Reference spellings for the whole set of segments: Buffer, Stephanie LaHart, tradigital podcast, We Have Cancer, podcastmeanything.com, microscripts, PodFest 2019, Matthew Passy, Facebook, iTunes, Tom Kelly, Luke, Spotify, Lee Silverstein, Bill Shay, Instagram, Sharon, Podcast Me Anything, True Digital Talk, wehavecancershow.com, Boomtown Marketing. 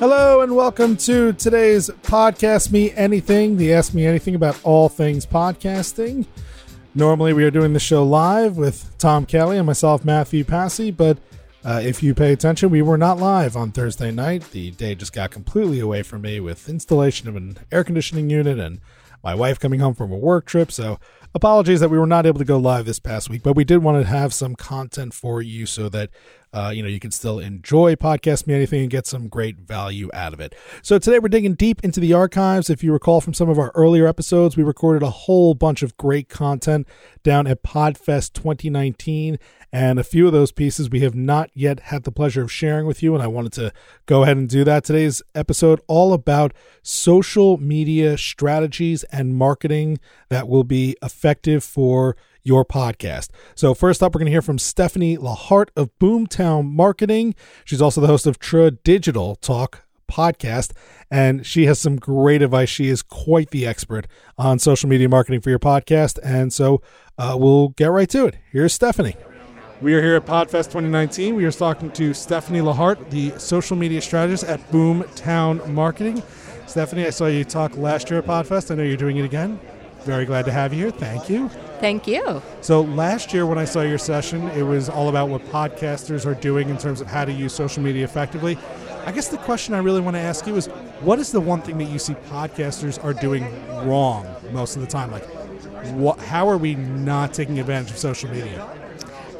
Hello and welcome to today's Podcast Me Anything, the Ask Me Anything about all things podcasting. Normally we are doing the show live with Tom Kelly and myself, Matthew Passy, but if you pay attention, we were not live on Thursday night. The day just got completely away from me with installation of an air conditioning unit and my wife coming home from a work trip, so apologies that we were not able to go live this past week, but we did want to have some content for you so that you can still enjoy Podcast Me Anything and get some great value out of it. So today we're digging deep into the archives. If you recall from some of our earlier episodes, we recorded a whole bunch of great content down at PodFest 2019, and a few of those pieces we have not yet had the pleasure of sharing with you, and I wanted to go ahead and do that. Today's episode all about social media strategies and marketing that will be effective for your podcast. So first up, we're going to hear from Stephanie LaHart of Boomtown Marketing. She's also the host of True Digital Talk podcast, and she has some great advice. She is quite the expert on social media marketing for your podcast. And so we'll get right to it. Here's Stephanie. We are here at PodFest 2019. We are talking to Stephanie LaHart, the social media strategist at Boomtown Marketing. Stephanie, I saw you talk last year at PodFest. I know you're doing it again. Very glad to have you here. Thank you. Thank you. So last year when I saw your session, it was all about what podcasters are doing in terms of how to use social media effectively. I guess the question I really want to ask you is, what is the one thing that you see podcasters are doing wrong most of the time? Like, how are we not taking advantage of social media?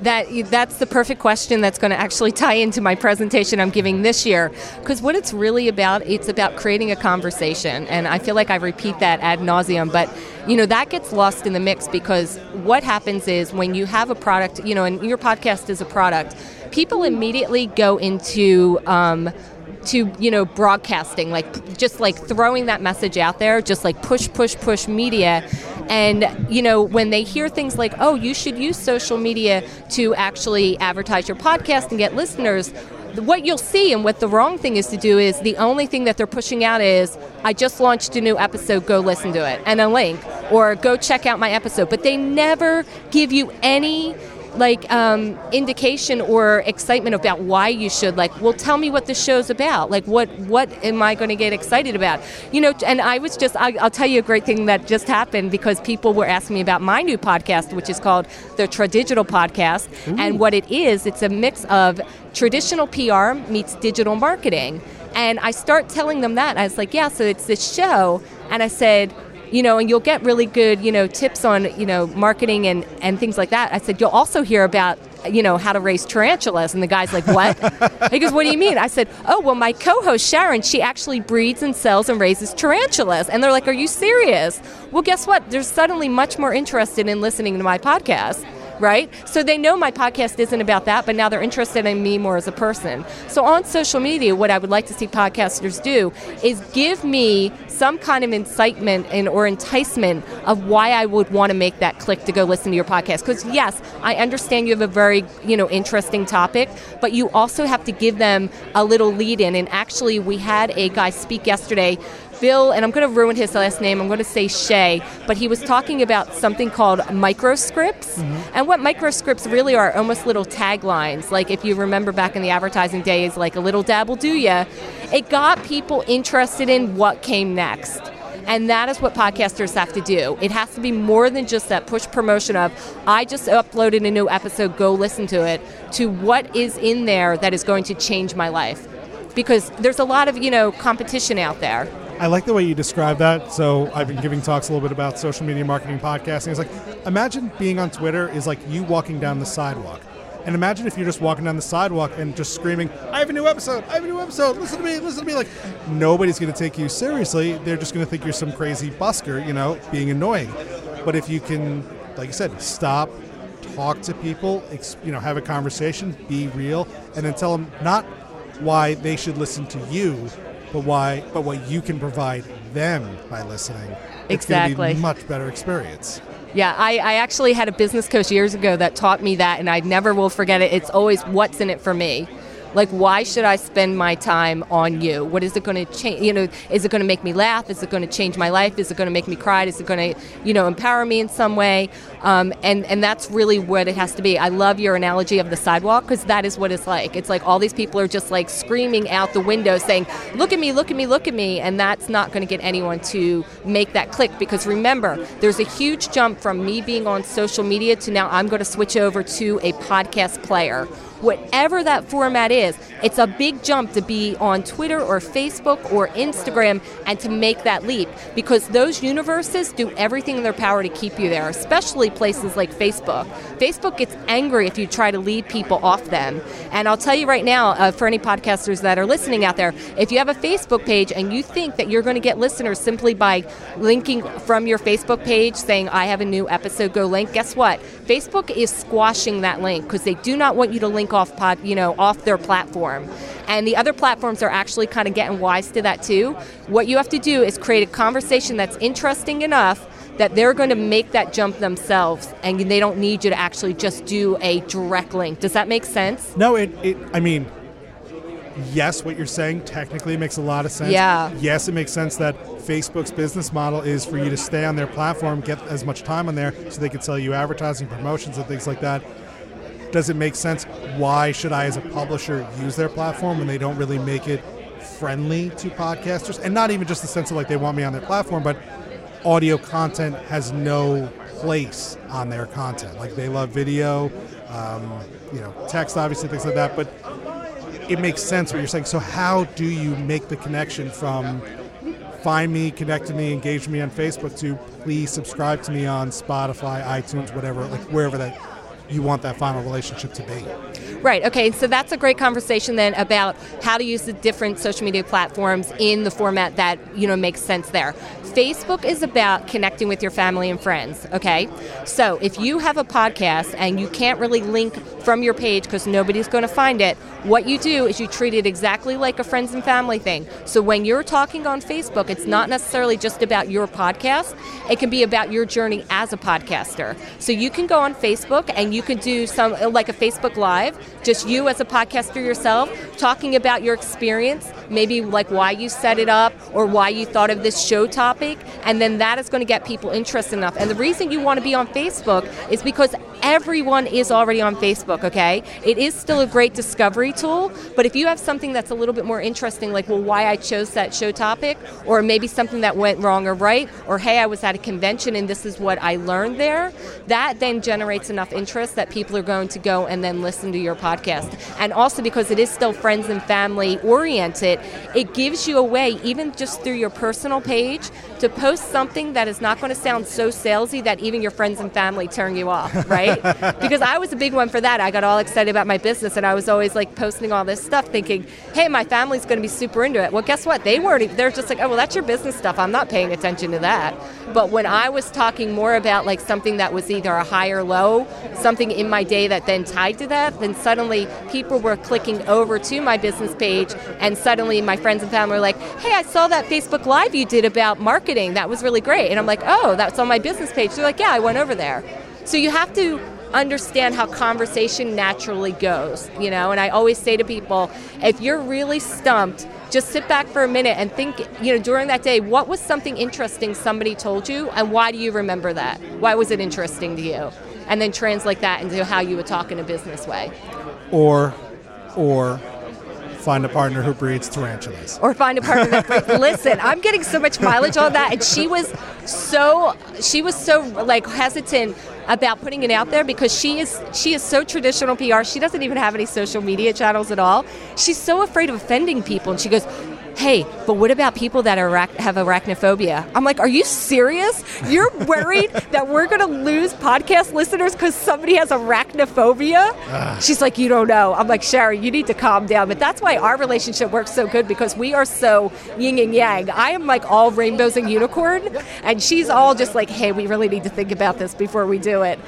That's the perfect question that's going to actually tie into my presentation I'm giving this year, because what it's really about, it's about creating a conversation, and I feel like I repeat that ad nauseum, but that gets lost in the mix, because what happens is when you have a product, and your podcast is a product, people immediately go into broadcasting, like throwing that message out there, just like push media. And, when they hear things like, oh, you should use social media to actually advertise your podcast and get listeners, what you'll see and what the wrong thing is to do is the only thing that they're pushing out is, I just launched a new episode, go listen to it, and a link, or go check out my episode. But they never give you any indication or excitement about why you should, tell me what the show's about. What am I going to get excited about? And I'll tell you a great thing that just happened, because people were asking me about my new podcast, which is called the Tradigital Podcast. Ooh. And what it is, it's a mix of traditional PR meets digital marketing. And I start telling them that. And I was like, yeah, so it's this show. And I said, and you'll get really good, tips on, marketing and things like that. I said, you'll also hear about, how to raise tarantulas. And the guy's like, what? He goes, what do you mean? I said, oh, well, my co-host, Sharon, she actually breeds and sells and raises tarantulas. And they're like, are you serious? Well, guess what? They're suddenly much more interested in listening to my podcast. Right? So they know my podcast isn't about that, but now they're interested in me more as a person. So on social media, what I would like to see podcasters do is give me some kind of incitement or enticement of why I would want to make that click to go listen to your podcast. Because yes, I understand you have a very, interesting topic, but you also have to give them a little lead in. And actually, we had a guy speak yesterday, Bill, and I'm going to ruin his last name, I'm going to say Shay, but he was talking about something called microscripts. Mm-hmm. And what microscripts really are, almost little taglines. Like if you remember back in the advertising days, like a little dab will do ya. It got people interested in what came next. And that is what podcasters have to do. It has to be more than just that push promotion of, I just uploaded a new episode, go listen to it, to what is in there that is going to change my life. Because there's a lot of, competition out there. I like the way you describe that. So I've been giving talks a little bit about social media marketing, podcasting. It's like, imagine being on Twitter is like you walking down the sidewalk. And imagine if you're just walking down the sidewalk and just screaming, I have a new episode, I have a new episode, listen to me. Like, nobody's going to take you seriously. They're just going to think you're some crazy busker, being annoying. But if you can, like you said, stop, talk to people, have a conversation, be real, and then tell them not why they should listen to you, but what you can provide them by listening. It's exactly. Going to be a much better experience. Yeah, I actually had a business coach years ago that taught me that, and I never will forget it. It's always what's in it for me. Like, why should I spend my time on you? What is it going to change? You know, is it going to make me laugh? Is it going to change my life? Is it going to make me cry? Is it going to, you know, empower me in some way? And that's really what it has to be. I love your analogy of the sidewalk, because that is what it's like. It's like all these people are just like screaming out the window saying, look at me, look at me, look at me. And that's not going to get anyone to make that click, because remember, there's a huge jump from me being on social media to now I'm going to switch over to a podcast player. Whatever that format is, it's a big jump to be on Twitter or Facebook or Instagram and to make that leap, because those universes do everything in their power to keep you there, especially places like Facebook. Facebook gets angry if you try to lead people off them. And I'll tell you right now, for any podcasters that are listening out there, if you have a Facebook page and you think that you're going to get listeners simply by linking from your Facebook page saying, I have a new episode, go link, guess what? Facebook is squashing that link because they do not want you to link off their platform. And the other platforms are actually kind of getting wise to that too. What you have to do is create a conversation that's interesting enough that they're going to make that jump themselves, and they don't need you to actually just do a direct link. Does that make sense? No, I mean, yes, what you're saying technically makes a lot of sense. Yeah. Yes, it makes sense that Facebook's business model is for you to stay on their platform, get as much time on there so they can sell you advertising, promotions, and things like that. Does it make sense? Why should I, as a publisher, use their platform when they don't really make it friendly to podcasters? And not even just the sense of like they want me on their platform, but audio content has no place on their content. Like they love video, text, obviously, things like that. But it makes sense what you're saying. So how do you make the connection from find me, connect to me, engage me on Facebook to please subscribe to me on Spotify, iTunes, whatever, like wherever that you want that final relationship to be. Right, okay, so that's a great conversation then about how to use the different social media platforms in the format that, you know, makes sense there. Facebook is about connecting with your family and friends, okay? So if you have a podcast and you can't really link from your page because nobody's going to find it, what you do is you treat it exactly like a friends and family thing. So when you're talking on Facebook, it's not necessarily just about your podcast. It can be about your journey as a podcaster. So you can go on Facebook and you can do like a Facebook Live, just you as a podcaster yourself, talking about your experience, maybe like why you set it up or why you thought of this show topic, and then that is going to get people interested enough. And the reason you want to be on Facebook is because everyone is already on Facebook, okay? It is still a great discovery tool, but if you have something that's a little bit more interesting, like, well, why I chose that show topic, or maybe something that went wrong or right, or hey, I was at a convention and this is what I learned there, that then generates enough interest that people are going to go and then listen to your podcast. And also because it is still friends and family oriented, it gives you a way, even just through your personal page, to post something that is not going to sound so salesy that even your friends and family turn you off, right? Because I was a big one for that. I got all excited about my business and I was always like posting all this stuff thinking, hey, my family's going to be super into it. Well, guess what? They're just like, oh, well, that's your business stuff. I'm not paying attention to that. But when I was talking more about like something that was either a high or low, something in my day that then tied to that, then suddenly people were clicking over to my business page and suddenly my friends and family were like, hey, I saw that Facebook Live you did about marketing. That was really great. And I'm like, oh, that's on my business page. They're like, yeah, I went over there. So you have to understand how conversation naturally goes, you know? And I always say to people, if you're really stumped, just sit back for a minute and think, you know, during that day, what was something interesting somebody told you and why do you remember that? Why was it interesting to you? And then translate that into how you would talk in a business way. Or find a partner who breeds tarantulas. Or find a partner that breeds. Listen, I'm getting so much mileage on that. And she was so like hesitant about putting it out there because she is so traditional PR. She doesn't even have any social media channels at all. She's so afraid of offending people. And she goes, hey, but what about people that have arachnophobia? I'm like, are you serious? You're worried that we're going to lose podcast listeners because somebody has arachnophobia? She's like, you don't know. I'm like, Sharon, you need to calm down. But that's why our relationship works so good because we are so yin and yang. I am like all rainbows and unicorn. And she's all just like, hey, we really need to think about this before we do it.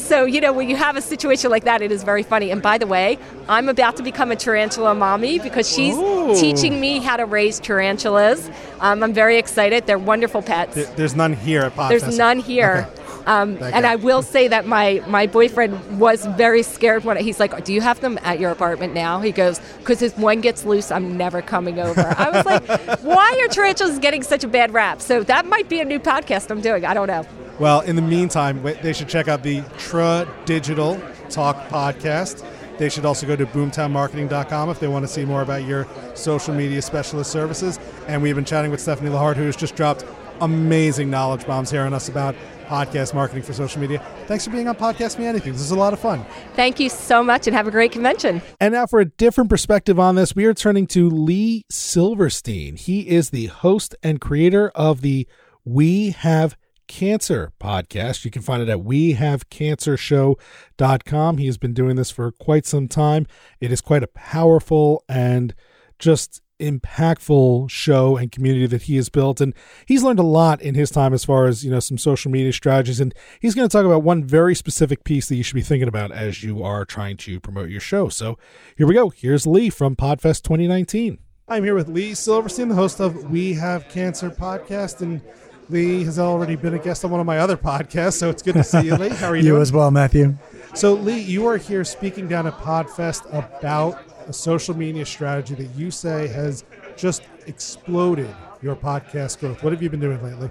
So, you know, when you have a situation like that, it is very funny. And by the way, I'm about to become a tarantula mommy because she's teaching me how to raise tarantulas. I'm very excited. They're wonderful pets. There's none here at PodFest. There's none here. Okay. And I will say that my boyfriend was very scared when he's like, "Do you have them at your apartment now?" He goes, "Because if one gets loose, I'm never coming over." I was like, "Why are tarantulas getting such a bad rap?" So that might be a new podcast I'm doing. I don't know. Well, in the meantime, they should check out the True Digital Talk podcast. They should also go to boomtownmarketing.com if they want to see more about your social media specialist services. And we've been chatting with Stephanie LaHart, who has just dropped amazing knowledge bombs here on us about podcast marketing for social media. Thanks for being on Podcast Me Anything. This is a lot of fun. Thank you so much, and have a great convention. And now for a different perspective on this, we are turning to Lee Silverstein. He is the host and creator of the We Have Cancer podcast. You can find it at wehavecancershow.com. He has been doing this for quite some time. It is quite a powerful and just impactful show and community that he has built, and he's learned a lot in his time as far as, you know, some social media strategies, and he's going to talk about one very specific piece that you should be thinking about as you are trying to promote your show. So here we go. Here's Lee from PodFest 2019. I'm here with Lee Silverstein, the host of We Have Cancer podcast, and Lee has already been a guest on one of my other podcasts, so it's good to see you, Lee. How are you doing? You as well, Matthew. So, Lee, you are here speaking down at PodFest about a social media strategy that you say has just exploded your podcast growth. What have you been doing lately?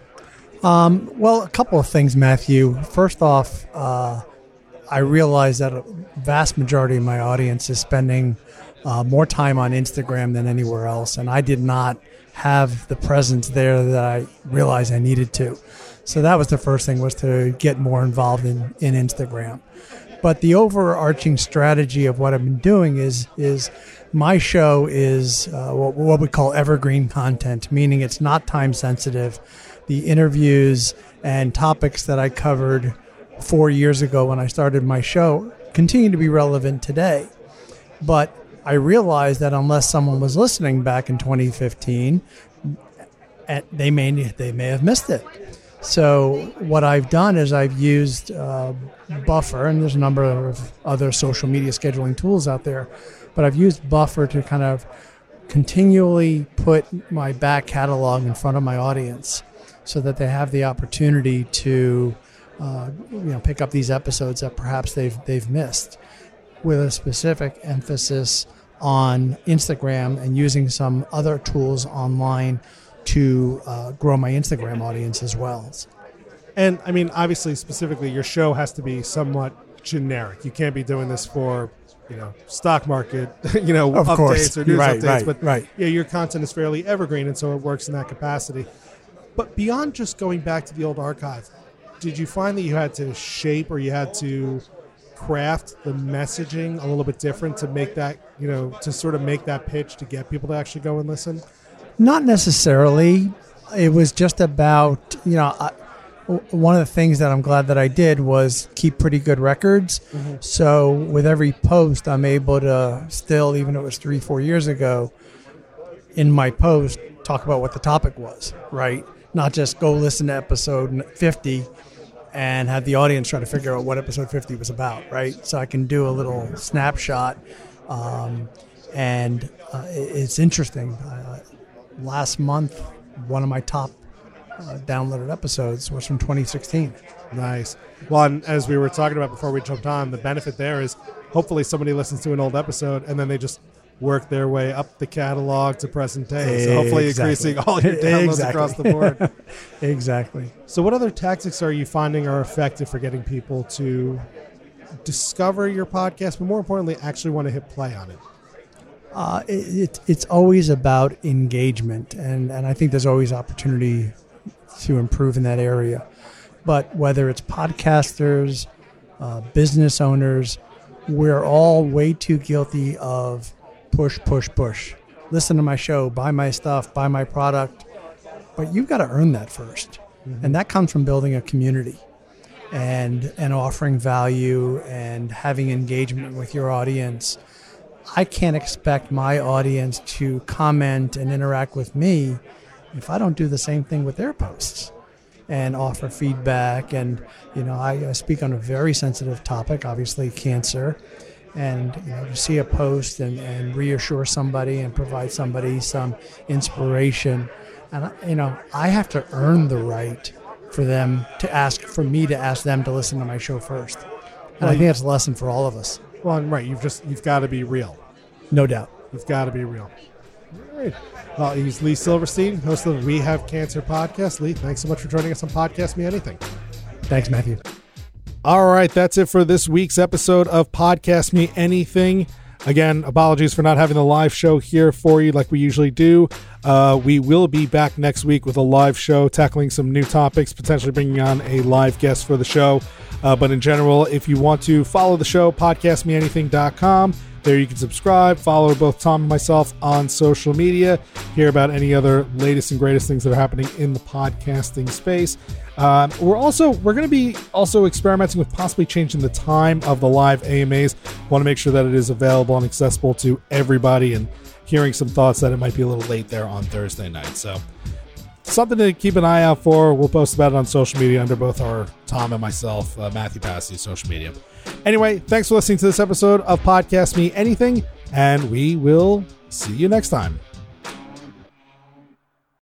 Well, a couple of things, Matthew. First off, I realize that a vast majority of my audience is spending more time on Instagram than anywhere else, and I did not have the presence there that I realized I needed to. So that was the first thing, was to get more involved in Instagram. But the overarching strategy of what I've been doing is my show is what we call evergreen content, meaning it's not time sensitive. The interviews and topics that I covered 4 years ago when I started my show continue to be relevant today. But I realized that unless someone was listening back in 2015, they may have missed it. So what I've done is I've used Buffer, and there's a number of other social media scheduling tools out there, but I've used Buffer to kind of continually put my back catalog in front of my audience so that they have the opportunity to pick up these episodes that perhaps they've missed, with a specific emphasis on Instagram and using some other tools online to grow my Instagram audience as well. And I mean, obviously, specifically, your show has to be somewhat generic. You can't be doing this for, stock market, of updates course. Or news right, updates. Right, but right. Yeah, your content is fairly evergreen, and so it works in that capacity. But beyond just going back to the old archive, did you find that you had to shape or you had to craft the messaging a little bit different to make that, to sort of make that pitch to get people to actually go and listen? Not necessarily. It was just about, one of the things that I'm glad that I did was keep pretty good records. Mm-hmm. So with every post, I'm able to still, even though it was 3-4 years ago, in my post, talk about what the topic was, right? Not just go listen to episode 50 and have the audience try to figure out what episode 50 was about, right? So I can do a little snapshot, and it's interesting. Last month, one of my top downloaded episodes was from 2016. Nice. Well, and as we were talking about before we jumped on, the benefit there is hopefully somebody listens to an old episode and then they just work their way up the catalog to present day. So hopefully increasing all your downloads across the board. Exactly. So what other tactics are you finding are effective for getting people to discover your podcast, but more importantly, actually want to hit play on it? It's always about engagement, and I think there's always opportunity to improve in that area. But whether it's podcasters, business owners, we're all way too guilty of push, push, push. Listen to my show, buy my stuff, buy my product. But you've got to earn that first. Mm-hmm. And that comes from building a community and offering value and having engagement with your audience. I can't expect my audience to comment and interact with me if I don't do the same thing with their posts and offer feedback. And, I speak on a very sensitive topic, obviously cancer. And to see a post and reassure somebody and provide somebody some inspiration. And, I have to earn the right for them to ask, for me to ask them to listen to my show first. And I think that's a lesson for all of us. Well, right. You've got to be real. No doubt. You've got to be real. All right. Well, he's Lee Silverstein, host of the We Have Cancer podcast. Lee, thanks so much for joining us on Podcast Me Anything. Thanks, Matthew. All right. That's it for this week's episode of Podcast Me Anything. Again, apologies for not having the live show here for you like we usually do. We will be back next week with a live show, tackling some new topics, potentially bringing on a live guest for the show. But in general, if you want to follow the show, podcastmeanything.com. There you can subscribe, follow both Tom and myself on social media, hear about any other latest and greatest things that are happening in the podcasting space. We're going to be also experimenting with possibly changing the time of the live AMAs. Want to make sure that it is available and accessible to everybody, and hearing some thoughts that it might be a little late there on Thursday night. So something to keep an eye out for. We'll post about it on social media under both our Tom and myself, Matthew Passy, social media. Anyway, thanks for listening to this episode of Podcast Me Anything, and we will see you next time.